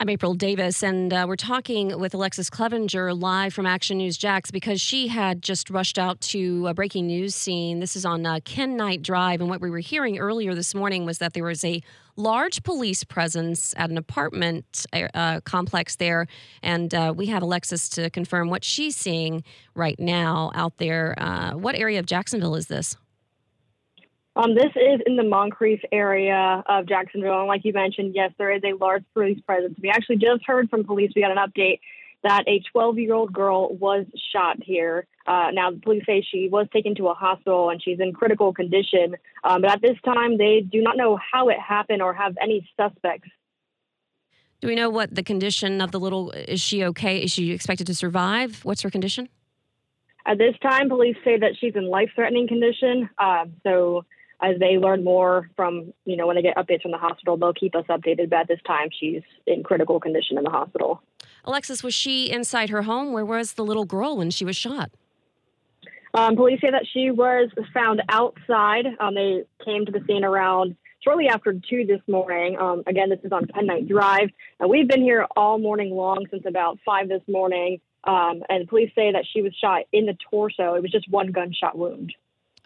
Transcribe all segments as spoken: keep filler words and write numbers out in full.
I'm April Davis, and uh, we're talking with Alexis Cleavenger live from Action News Jax because she had just rushed out to a breaking news scene. This is on uh, Ken Knight Drive, and what we were hearing earlier this morning was that there was a large police presence at an apartment uh, complex there, and uh, we have Alexis to confirm what she's seeing right now out there. Uh, what area of Jacksonville is this? Um, this is in the Moncrief area of Jacksonville. And like you mentioned, yes, there is a large police presence. We actually just heard from police. We got an update that a twelve-year-old girl was shot here. Uh, now, the police say she was taken to a hospital and she's in critical condition. Um, but at this time, they do not know how it happened or have any suspects. Do we know what the condition of the little, is she okay? Is she expected to survive? What's her condition? At this time, police say that she's in life-threatening condition. Uh, so... As they learn more from, you know, when they get updates from the hospital, they'll keep us updated. But at this time, she's in critical condition in the hospital. Alexis, was she inside her home? Where was the little girl when she was shot? Um, police say that she was found outside. Um, they came to the scene around shortly after two this morning. Um, again, this is on Penn Night Drive. And we've been here all morning long since about five this morning. Um, and police say that she was shot in the torso. It was just one gunshot wound.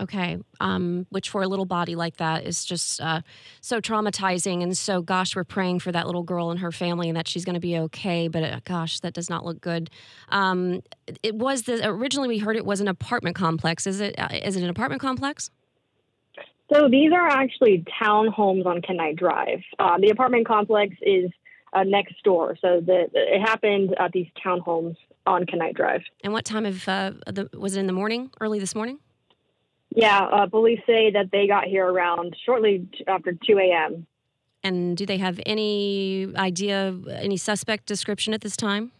Okay, um, which for a little body like that is just uh, so traumatizing. And so, gosh, we're praying for that little girl and her family and that she's going to be okay. But, uh, gosh, that does not look good. Um, it was the, originally we heard it was an apartment complex. Is it? Uh, is it an apartment complex? So these are actually townhomes on Ken Knight Drive. Uh, the apartment complex is uh, next door. So the, it happened at these townhomes on Ken Knight Drive. And what time of uh, the, was it in the morning, early this morning? Yeah, uh, police say that they got here around shortly after two a.m. And do they have any idea, any suspect description at this time?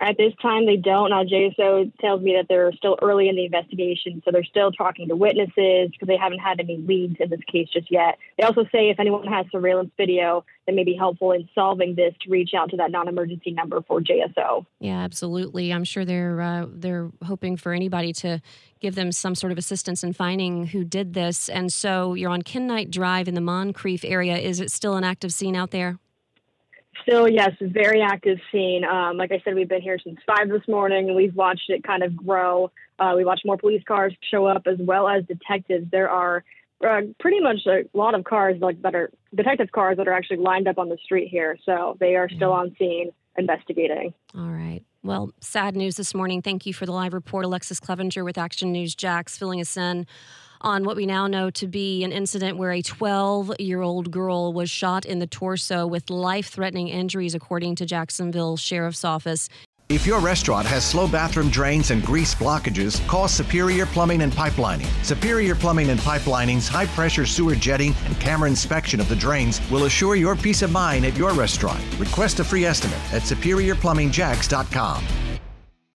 At this time, they don't. Now, J S O tells me that they're still early in the investigation, so they're still talking to witnesses because they haven't had any leads in this case just yet. They also say if anyone has surveillance video that may be helpful in solving this, to reach out to that non-emergency number for J S O. Yeah, absolutely. I'm sure they're uh, they're hoping for anybody to give them some sort of assistance in finding who did this. And so you're on Ken Knight Drive in the Moncrief area. Is it still an active scene out there? Still, yes, very active scene. Um, like I said, we've been here since five this morning, and we've watched it kind of grow. Uh, we watched more police cars show up as well as detectives. There are uh, pretty much a lot of cars like that are detective cars that are actually lined up on the street here. So they are still on scene investigating. All right. Well, sad news this morning. Thank you for the live report, Alexis Cleavenger with Action News Jax, filling us in on what we now know to be an incident where a twelve-year-old girl was shot in the torso with life-threatening injuries, according to Jacksonville Sheriff's Office. If your restaurant has slow bathroom drains and grease blockages, call Superior Plumbing and Pipelining. Superior Plumbing and Pipelining's high-pressure sewer jetting and camera inspection of the drains will assure your peace of mind at your restaurant. Request a free estimate at superior plumbing jacks dot com.